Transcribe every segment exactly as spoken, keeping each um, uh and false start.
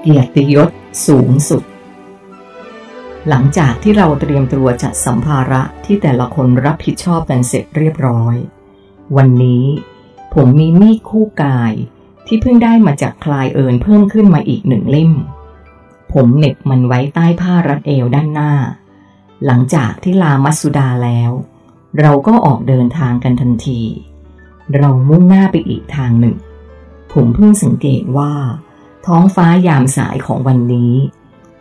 เกียรติยศสูงสุดหลังจากที่เราเตรียมตัวจัดสัมภาระที่แต่ละคนรับผิดชอบกันเสร็จเรียบร้อยวันนี้ผมมีมีดคู่กายที่เพิ่งได้มาจากคลายเอิญเพิ่มขึ้นมาอีกหนึ่งเล่มผมเหน็บมันไว้ใต้ผ้ารัดเอวด้านหน้าหลังจากที่ลามัสสุดาแล้วเราก็ออกเดินทางกันทันทีเรามุ่งหน้าไปอีกทางหนึ่งผมเพิ่งสังเกตว่าท้องฟ้ายามสายของวันนี้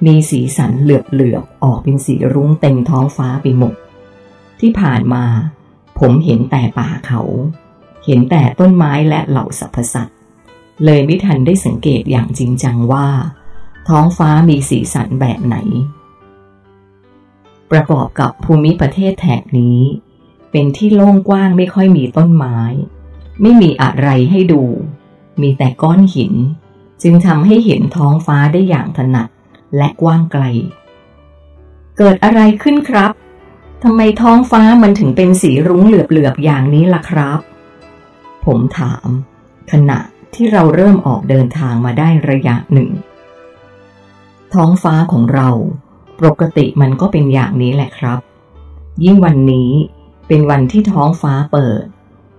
มีสีสันเหลือบๆออกเป็นสีรุ้งเต็มท้องฟ้าไปหมดที่ผ่านมาผมเห็นแต่ป่าเขาเห็นแต่ต้นไม้และเหล่าสรรพสัตว์เลยไม่ทันได้สังเกตอย่างจริงจังว่าท้องฟ้ามีสีสันแบบไหนประกอบกับภูมิประเทศแถบนี้เป็นที่โล่งกว้างไม่ค่อยมีต้นไม้ไม่มีอะไรให้ดูมีแต่ก้อนหินจึงทำให้เห็นท้องฟ้าได้อย่างถนัดและกว้างไกลเกิดอะไรขึ้นครับทำไมท้องฟ้ามันถึงเป็นสีรุ้งเหลือบๆอย่างนี้ล่ะครับผมถามขณะที่เราเริ่มออกเดินทางมาได้ระยะหนึ่งท้องฟ้าของเราปกติมันก็เป็นอย่างนี้แหละครับยิ่งวันนี้เป็นวันที่ท้องฟ้าเปิด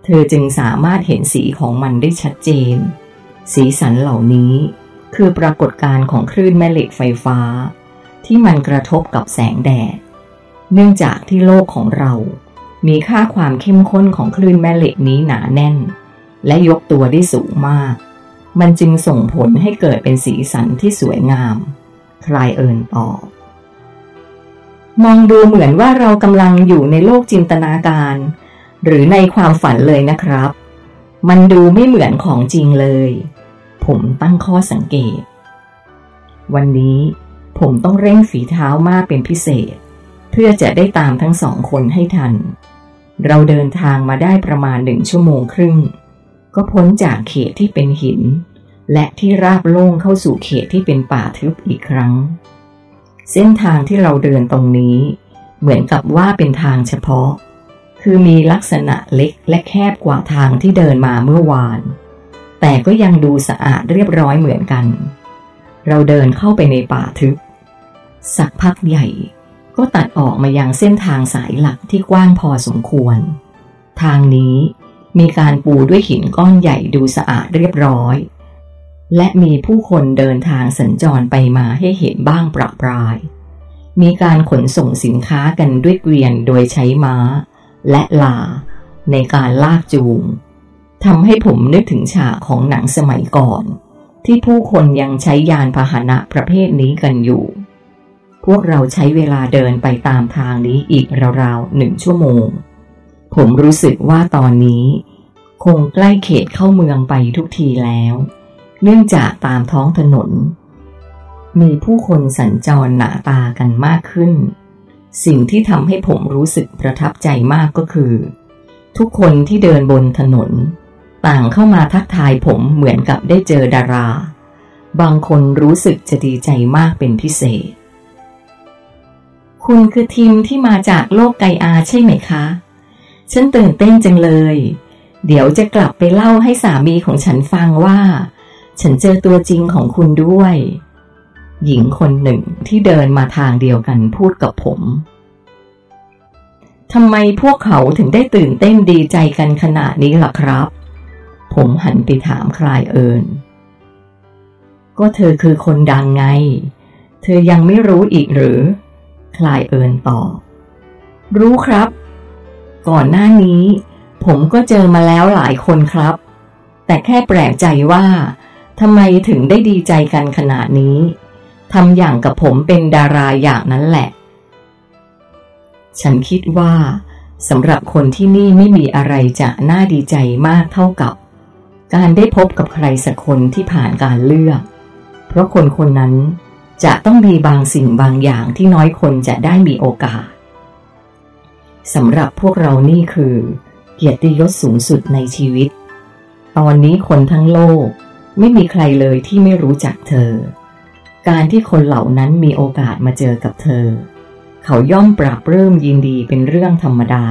เธอจึงสามารถเห็นสีของมันได้ชัดเจนสีสันเหล่านี้คือปรากฏการณ์ของคลื่นแม่เหล็กไฟฟ้าที่มันกระทบกับแสงแดดเนื่องจากที่โลกของเรามีค่าความเข้มข้นของคลื่นแม่เหล็กนี้หนาแน่นและยกตัวได้สูงมากมันจึงส่งผลให้เกิดเป็นสีสันที่สวยงามคลายเอิญตอบมองดูเหมือนว่าเรากำลังอยู่ในโลกจินตนาการหรือในความฝันเลยนะครับมันดูไม่เหมือนของจริงเลยผมตั้งข้อสังเกตวันนี้ผมต้องเร่งฝีเท้ามากเป็นพิเศษเพื่อจะได้ตามทั้งสองคนให้ทันเราเดินทางมาได้ประมาณหนึ่งชั่วโมงครึ่งก็พ้นจากเขตที่เป็นหินและที่ราบโล่งเข้าสู่เขตที่เป็นป่าทึบอีกครั้งเส้นทางที่เราเดินตรงนี้เหมือนกับว่าเป็นทางเฉพาะคือมีลักษณะเล็กและแคบกว่าทางที่เดินมาเมื่อวานแต่ก็ยังดูสะอาดเรียบร้อยเหมือนกันเราเดินเข้าไปในป่าทึบสักพักใหญ่ก็ตัดออกมายังเส้นทางสายหลักที่กว้างพอสมควรทางนี้มีการปูด้วยหินก้อนใหญ่ดูสะอาดเรียบร้อยและมีผู้คนเดินทางสัญจรไปมาให้เห็นบ้างประปรายมีการขนส่งสินค้ากันด้วยเกวียนโดยใช้ม้าและลาในการลากจูงทำให้ผมนึกถึงฉากของหนังสมัยก่อนที่ผู้คนยังใช้ยานพาหนะประเภทนี้กันอยู่พวกเราใช้เวลาเดินไปตามทางนี้อีกราวๆหนึ่งชั่วโมงผมรู้สึกว่าตอนนี้คงใกล้เขตเข้าเมืองไปทุกทีแล้วเนื่องจากตามท้องถนนมีผู้คนสัญจรหนาตากันมากขึ้นสิ่งที่ทำให้ผมรู้สึกประทับใจมากก็คือทุกคนที่เดินบนถนนต่างเข้ามาทักทายผมเหมือนกับได้เจอดาราบางคนรู้สึกจะดีใจมากเป็นพิเศษคุณคือทีมที่มาจากโลกไกอาใช่ไหมคะฉันตื่นเต้นจังเลยเดี๋ยวจะกลับไปเล่าให้สามีของฉันฟังว่าฉันเจอตัวจริงของคุณด้วยหญิงคนหนึ่งที่เดินมาทางเดียวกันพูดกับผมทำไมพวกเขาถึงได้ตื่นเต้นดีใจกันขนาดนี้ล่ะครับผมหันไปถามคลายเอิญก็เธอคือคนดังไงเธอยังไม่รู้อีกหรือคลายเอิญตอบรู้ครับก่อนหน้านี้ผมก็เจอมาแล้วหลายคนครับแต่แค่แปลกใจว่าทำไมถึงได้ดีใจกันขนาดนี้ทำอย่างกับผมเป็นดาราอย่างนั้นแหละฉันคิดว่าสำหรับคนที่นี่ไม่มีอะไรจะน่าดีใจมากเท่ากับการได้พบกับใครสักคนที่ผ่านการเลือกเพราะคนคนนั้นจะต้องมีบางสิ่งบางอย่างที่น้อยคนจะได้มีโอกาสสำหรับพวกเรานี่คือเกียรติยศสูงสุดในชีวิตตอนนี้คนทั้งโลกไม่มีใครเลยที่ไม่รู้จักเธอการที่คนเหล่านั้นมีโอกาสมาเจอกับเธอเขาย่อมปราบปลื้มยินดีเป็นเรื่องธรรมดา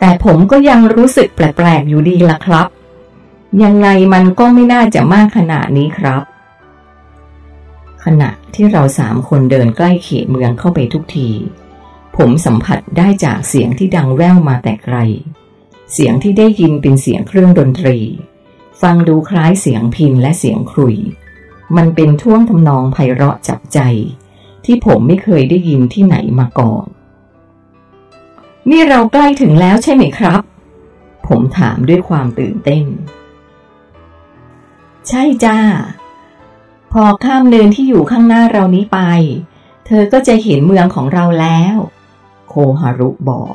แต่ผมก็ยังรู้สึกแปลกๆอยู่ดีล่ะครับยังไงมันก็ไม่น่าจะมากขนาดนี้ครับ ขณะที่เราสามคนเดินใกล้เขตเมืองเข้าไปทุกทีผมสัมผัสได้จากเสียงที่ดังแว่วมาแต่ไกลเสียงที่ได้ยินเป็นเสียงเครื่องดนตรีฟังดูคล้ายเสียงพิณและเสียงขลุ่ยมันเป็นท่วงทำนองไพเราะจับใจที่ผมไม่เคยได้ยินที่ไหนมาก่อนนี่เราใกล้ถึงแล้วใช่ไหมครับผมถามด้วยความตื่นเต้นใช่จ้าพอข้ามเนินที่อยู่ข้างหน้าเรานี้ไปเธอก็จะเห็นเมืองของเราแล้วโคฮารุบอก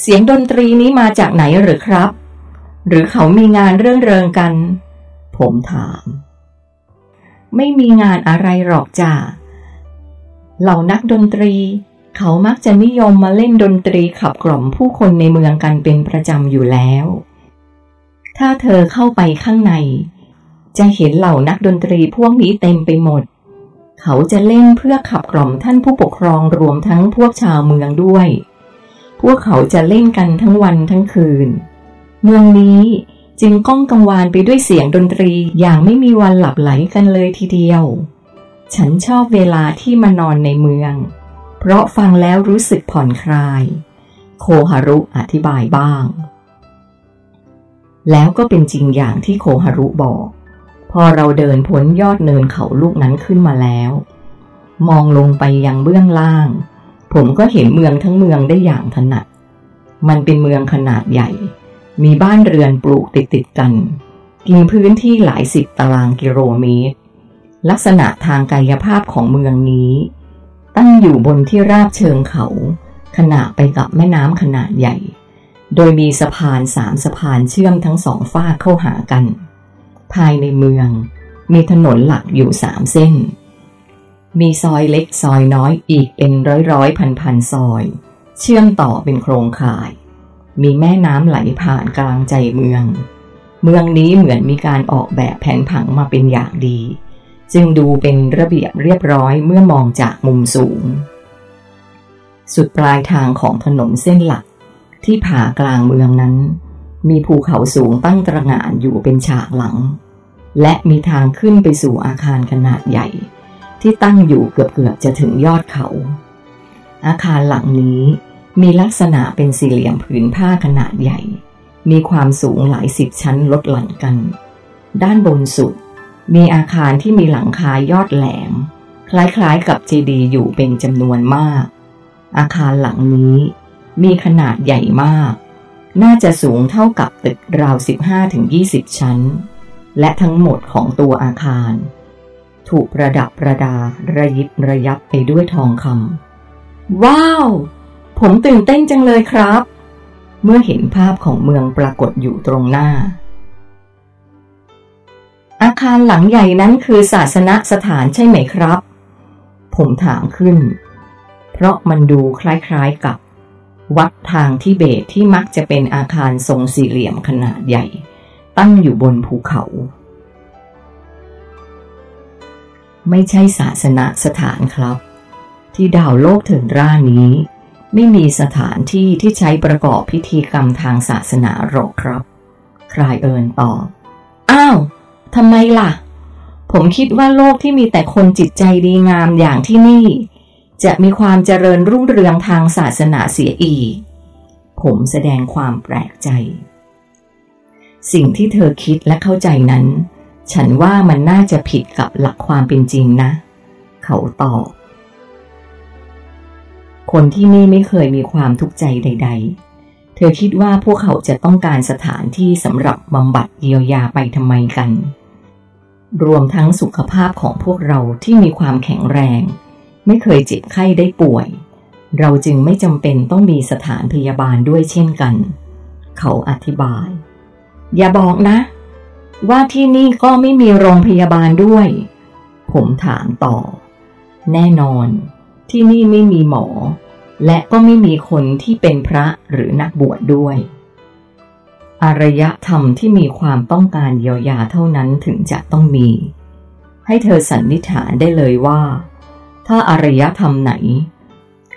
เสียงดนตรีนี้มาจากไหนหรือครับหรือเขามีงานเรื่องเริงกันผมถามไม่มีงานอะไรหรอกจ้าเหล่านักดนตรีเขามักจะนิยมมาเล่นดนตรีขับกล่อมผู้คนในเมืองกันเป็นประจำอยู่แล้วถ้าเธอเข้าไปข้างในจะเห็นเหล่านักดนตรีพวกนี้เต็มไปหมดเขาจะเล่นเพื่อขับกล่อมท่านผู้ปกครองรวมทั้งพวกชาวเมืองด้วยพวกเขาจะเล่นกันทั้งวันทั้งคืนเมืองนี้จึงก้องกังวานไปด้วยเสียงดนตรีอย่างไม่มีวันหลับไหลกันเลยทีเดียวฉันชอบเวลาที่มานอนในเมืองเพราะฟังแล้วรู้สึกผ่อนคลายโคฮารุอธิบายบ้างแล้วก็เป็นจริงอย่างที่โคฮารุบอกพอเราเดินพ้นยอดเนินเขาลูกนั้นขึ้นมาแล้วมองลงไปยังเบื้องล่างผมก็เห็นเมืองทั้งเมืองได้อย่างถนัดมันเป็นเมืองขนาดใหญ่มีบ้านเรือนปลูกติดติดกันกินพื้นที่หลายสิบตารางกิโลเมตรลักษณะทางกายภาพของเมืองนี้ตั้งอยู่บนที่ราบเชิงเขาขนานไปกับแม่น้ำขนาดใหญ่โดยมีสะพานสามสะพานเชื่อมทั้งสองฝากเข้าหากันภายในเมืองมีถนนหลักอยู่สามเส้นมีซอยเล็กซอยน้อยอีกเป็นร้อยร้อยพันพันซอยเชื่อมต่อเป็นโครงข่ายมีแม่น้ำไหลผ่านกลางใจเมืองเมืองนี้เหมือนมีการออกแบบแผนผังมาเป็นอย่างดีจึงดูเป็นระเบียบเรียบร้อยเมื่อมองจากมุมสูงสุดปลายทางของถนนเส้นหลักที่ผ่ากลางเมืองนั้นมีภูเขาสูงตั้งตระหง่านอยู่เป็นฉากหลังและมีทางขึ้นไปสู่อาคารขนาดใหญ่ที่ตั้งอยู่เกือบๆจะถึงยอดเขาอาคารหลังนี้มีลักษณะเป็นสี่เหลี่ยมผืนผ้าขนาดใหญ่มีความสูงหลายสิบชั้นลดหลั่นกันด้านบนสุดมีอาคารที่มีหลังคายอดแหลมคล้ายๆกับเจดีย์อยู่เป็นจำนวนมากอาคารหลังนี้มีขนาดใหญ่มากน่าจะสูงเท่ากับตึกราว สิบห้าถึงยี่สิบ ชั้นและทั้งหมดของตัวอาคารถูกประดับประดาระยิบระยับไปด้วยทองคำว้าวผมตื่นเต้นจังเลยครับเมื่อเห็นภาพของเมืองปรากฏอยู่ตรงหน้าอาคารหลังใหญ่นั้นคือศาสนสถานใช่ไหมครับผมถามขึ้นเพราะมันดูคล้ายๆกับวัดทางทิเบต ท, ที่มักจะเป็นอาคารทรงสี่เหลี่ยมขนาดใหญ่ตั้งอยู่บนภูเขาไม่ใช่ศาสนสถานครับที่ดาวโลกเถินร่านี้ไม่มีสถานที่ที่ใช้ประกอบพิธีกรรมทางศาสนาหรอกครับคลายเอินตอบอ้าวทำไมล่ะผมคิดว่าโลกที่มีแต่คนจิตใจดีงามอย่างที่นี่จะมีความเจริญรุ่งเรืองทางศาสนาเสียอีกผมแสดงความแปลกใจสิ่งที่เธอคิดและเข้าใจนั้นฉันว่ามันน่าจะผิดกับหลักความเป็นจริงนะเขาตอบคนที่นี่ไม่เคยมีความทุกข์ใจใดๆเธอคิดว่าพวกเขาจะต้องการสถานที่สำหรับบำบัดเยียวยาไปทำไมกันรวมทั้งสุขภาพของพวกเราที่มีความแข็งแรงไม่เคยเจ็บไข้ได้ป่วยเราจึงไม่จำเป็นต้องมีสถานพยาบาลด้วยเช่นกันเขาอธิบายอย่าบอกนะว่าที่นี่ก็ไม่มีโรงพยาบาลด้วยผมถามต่อแน่นอนที่นี่ไม่มีหมอและก็ไม่มีคนที่เป็นพระหรือนักบวชด้วยอารยธรรมที่มีความต้องการเยียวยาเท่านั้นถึงจะต้องมีให้เธอสันนิษฐานได้เลยว่าถ้าอารยธรรมไหน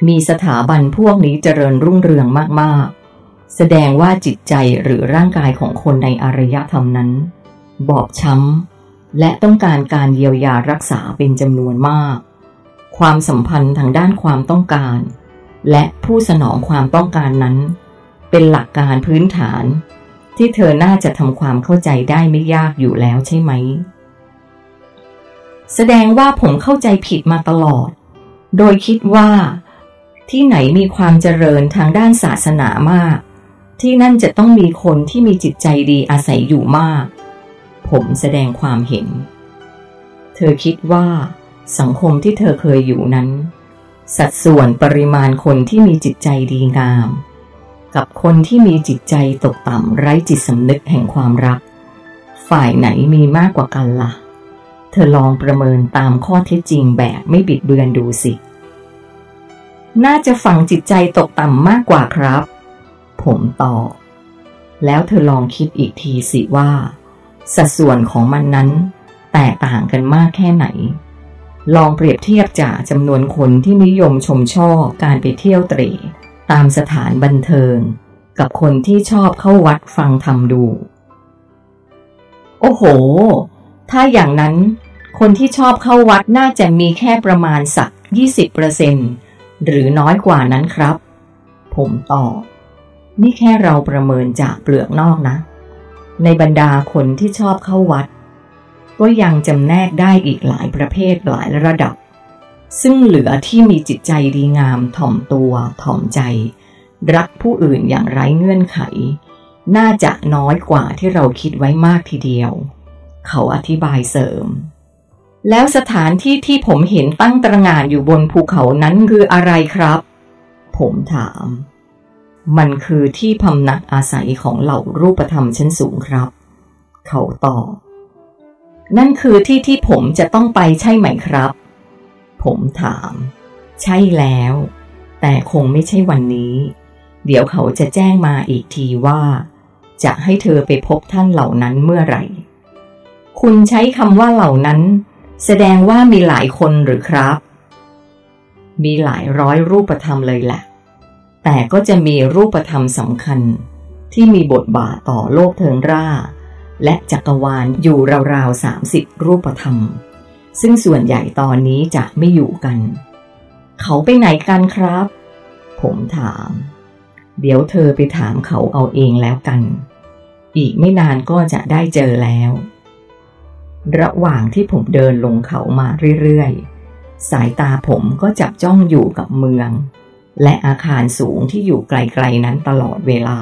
มีสถาบันพวกนี้เจริญรุ่งเรืองมากๆแสดงว่าจิตใจหรือร่างกายของคนในอารยธรรมนั้นบอบช้ำ และต้องการการเยียวยารักษาเป็นจำนวนมากความสัมพันธ์ทางด้านความต้องการและผู้สนองความต้องการนั้นเป็นหลักการพื้นฐานที่เธอน่าจะทำความเข้าใจได้ไม่ยากอยู่แล้วใช่ไหมแสดงว่าผมเข้าใจผิดมาตลอดโดยคิดว่าที่ไหนมีความเจริญทางด้านศาสนามากที่นั่นจะต้องมีคนที่มีจิตใจดีอาศัยอยู่มากผมแสดงความเห็นเธอคิดว่าสังคมที่เธอเคยอยู่นั้นสัดส่วนปริมาณคนที่มีจิตใจดีงามกับคนที่มีจิตใจตกต่ำไร้จิตสำนึกแห่งความรักฝ่ายไหนมีมากกว่ากันล่ะเธอลองประเมินตามข้อเท็จจริงแบบไม่บิดเบือนดูสิน่าจะฝังจิตใจตกต่ำมากกว่าครับผมตอบแล้วเธอลองคิดอีกทีสิว่าสัดส่วนของมันนั้นแตกต่างกันมากแค่ไหนลองเปรียบเทียบจากจำนวนคนที่นิยมชมชอบการไปเที่ยวเตร่ตามสถานบันเทิงกับคนที่ชอบเข้าวัดฟังธรรมดูโอ้โหถ้าอย่างนั้นคนที่ชอบเข้าวัดน่าจะมีแค่ประมาณสัก ยี่สิบเปอร์เซ็นต์ หรือน้อยกว่านั้นครับผมตอบนี่แค่เราประเมินจากเปลือกนอกนะในบรรดาคนที่ชอบเข้าวัดก็ยังจำแนกได้อีกหลายประเภทหลายระดับซึ่งเหลือที่มีจิตใจดีงามถ่อมตัวถ่อมใจรักผู้อื่นอย่างไร้เงื่อนไขน่าจะน้อยกว่าที่เราคิดไว้มากทีเดียวเขาอธิบายเสริมแล้วสถานที่ที่ผมเห็นตั้งตระหง่านอยู่บนภูเขานั้นคืออะไรครับผมถามมันคือที่พำนักอาศัยของเหล่ารูปธรรมชั้นสูงครับเขาตอบนั่นคือที่ที่ผมจะต้องไปใช่ไหมครับผมถามใช่แล้วแต่คงไม่ใช่วันนี้เดี๋ยวเขาจะแจ้งมาอีกทีว่าจะให้เธอไปพบท่านเหล่านั้นเมื่อไหร่คุณใช้คำว่าเหล่านั้นแสดงว่ามีหลายคนหรือครับมีหลายร้อยรูปธรรมเลยแหละแต่ก็จะมีรูปธรรมสำคัญที่มีบทบาทต่อโลกเทิงร่าและจักรวาลอยู่ราวๆสามสิบรูปธรรมซึ่งส่วนใหญ่ตอนนี้จะไม่อยู่กันเขาไปไหนกันครับผมถามเดี๋ยวเธอไปถามเขาเอาเองแล้วกันอีกไม่นานก็จะได้เจอแล้วระหว่างที่ผมเดินลงเขามาเรื่อยๆสายตาผมก็จับจ้องอยู่กับเมืองและอาคารสูงที่อยู่ไกลๆนั้นตลอดเวลา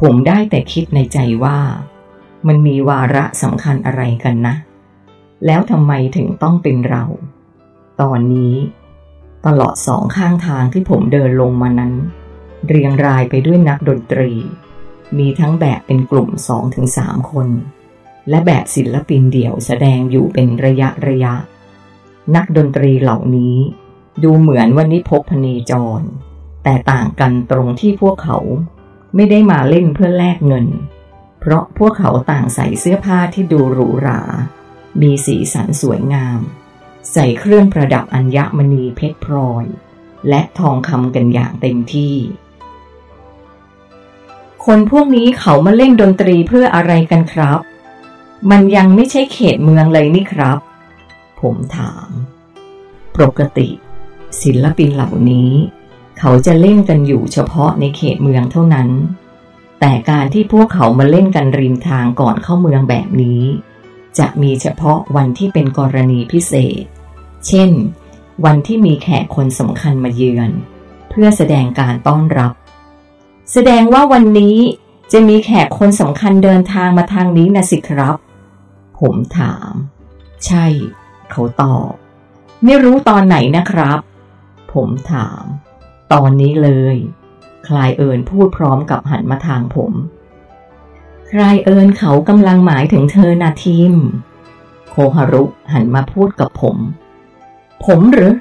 ผมได้แต่คิดในใจว่ามันมีวาระสำคัญอะไรกันนะแล้วทำไมถึงต้องเป็นเราตอนนี้ตลอดสองข้างทางที่ผมเดินลงมานั้นเรียงรายไปด้วยนักดนตรีมีทั้งแบบเป็นกลุ่ม สองถึงสาม คนและแบบศิลปินเดี่ยวแสดงอยู่เป็นระยะระยะนักดนตรีเหล่านี้ดูเหมือนวันนี้พบพเนจรแต่ต่างกันตรงที่พวกเขาไม่ได้มาเล่นเพื่อแลกเงินเพราะพวกเขาต่างใส่เสื้อผ้าที่ดูหรูหรามีสีสันสวยงามใส่เครื่องประดับอัญมณีเพชรพลอยและทองคำกันอย่างเต็มที่คนพวกนี้เขามาเล่นดนตรีเพื่ออะไรกันครับมันยังไม่ใช่เขตเมืองเลยนี่ครับผมถามปกติศิลปินเหล่านี้เขาจะเล่นกันอยู่เฉพาะในเขตเมืองเท่านั้นแต่การที่พวกเขามาเล่นกันริมทางก่อนเข้าเมืองแบบนี้จะมีเฉพาะวันที่เป็นกรณีพิเศษเช่นวันที่มีแขกคนสำคัญมาเยือนเพื่อแสดงการต้อนรับแสดงว่าวันนี้จะมีแขกคนสำคัญเดินทางมาทางนี้นะสิครับผมถามใช่เขาตอบไม่รู้ตอนไหนนะครับผมถามตอนนี้เลยคลายเอิญพูดพร้อมกับหันมาทางผมคลายเอิญเขากำลังหมายถึงเธอนาทิมโคฮารุหันมาพูดกับผมผมหรือ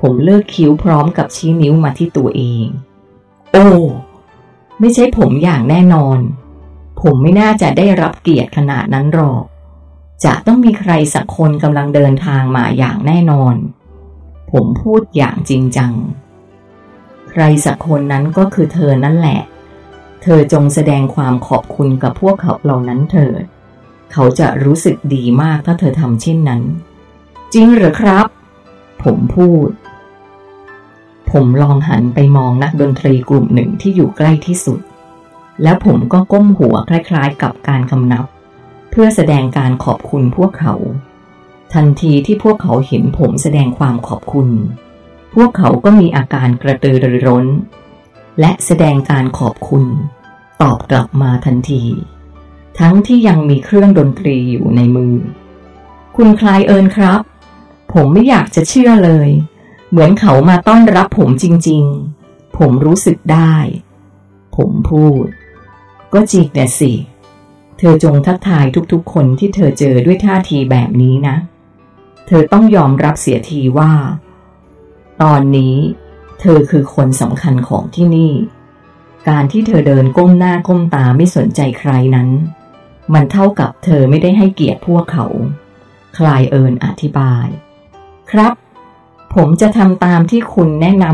ผมเลิกคิ้วพร้อมกับชี้นิ้วมาที่ตัวเองโอ้ไม่ใช่ผมอย่างแน่นอนผมไม่น่าจะได้รับเกียรติขนาดนั้นหรอกจะต้องมีใครสักคนกำลังเดินทางมาอย่างแน่นอนผมพูดอย่างจริงจังใครสักคนนั้นก็คือเธอนั่นแหละเธอจงแสดงความขอบคุณกับพวกเขาเหล่านั้นเถิด เขาจะรู้สึกดีมากถ้าเธอทำเช่นนั้นจริงหรือครับผมพูดผมลองหันไปมองนักดนตรีกลุ่มหนึ่งที่อยู่ใกล้ที่สุดแล้วผมก็ก้มหัวคล้ายๆกับการคำนับเพื่อแสดงการขอบคุณพวกเขาทันทีที่พวกเขาเห็นผมแสดงความขอบคุณพวกเขาก็มีอาการกระตือรือร้นและแสดงการขอบคุณตอบกลับมาทันทีทั้งที่ยังมีเครื่องดนตรีอยู่ในมือคุณคลายเอิร์นครับผมไม่อยากจะเชื่อเลยเหมือนเขามาต้อนรับผมจริงๆผมรู้สึกได้ผมพูดก็จริงแต่สิเธอจงทักทายทุกๆคนที่เธอเจอด้วยท่าทีแบบนี้นะเธอต้องยอมรับเสียทีว่าตอนนี้เธอคือคนสำคัญของที่นี่การที่เธอเดินก้มหน้าก้มตาไม่สนใจใครนั้นมันเท่ากับเธอไม่ได้ให้เกียรติพวกเขาคลายเอิร์นอธิบายครับผมจะทำตามที่คุณแนะน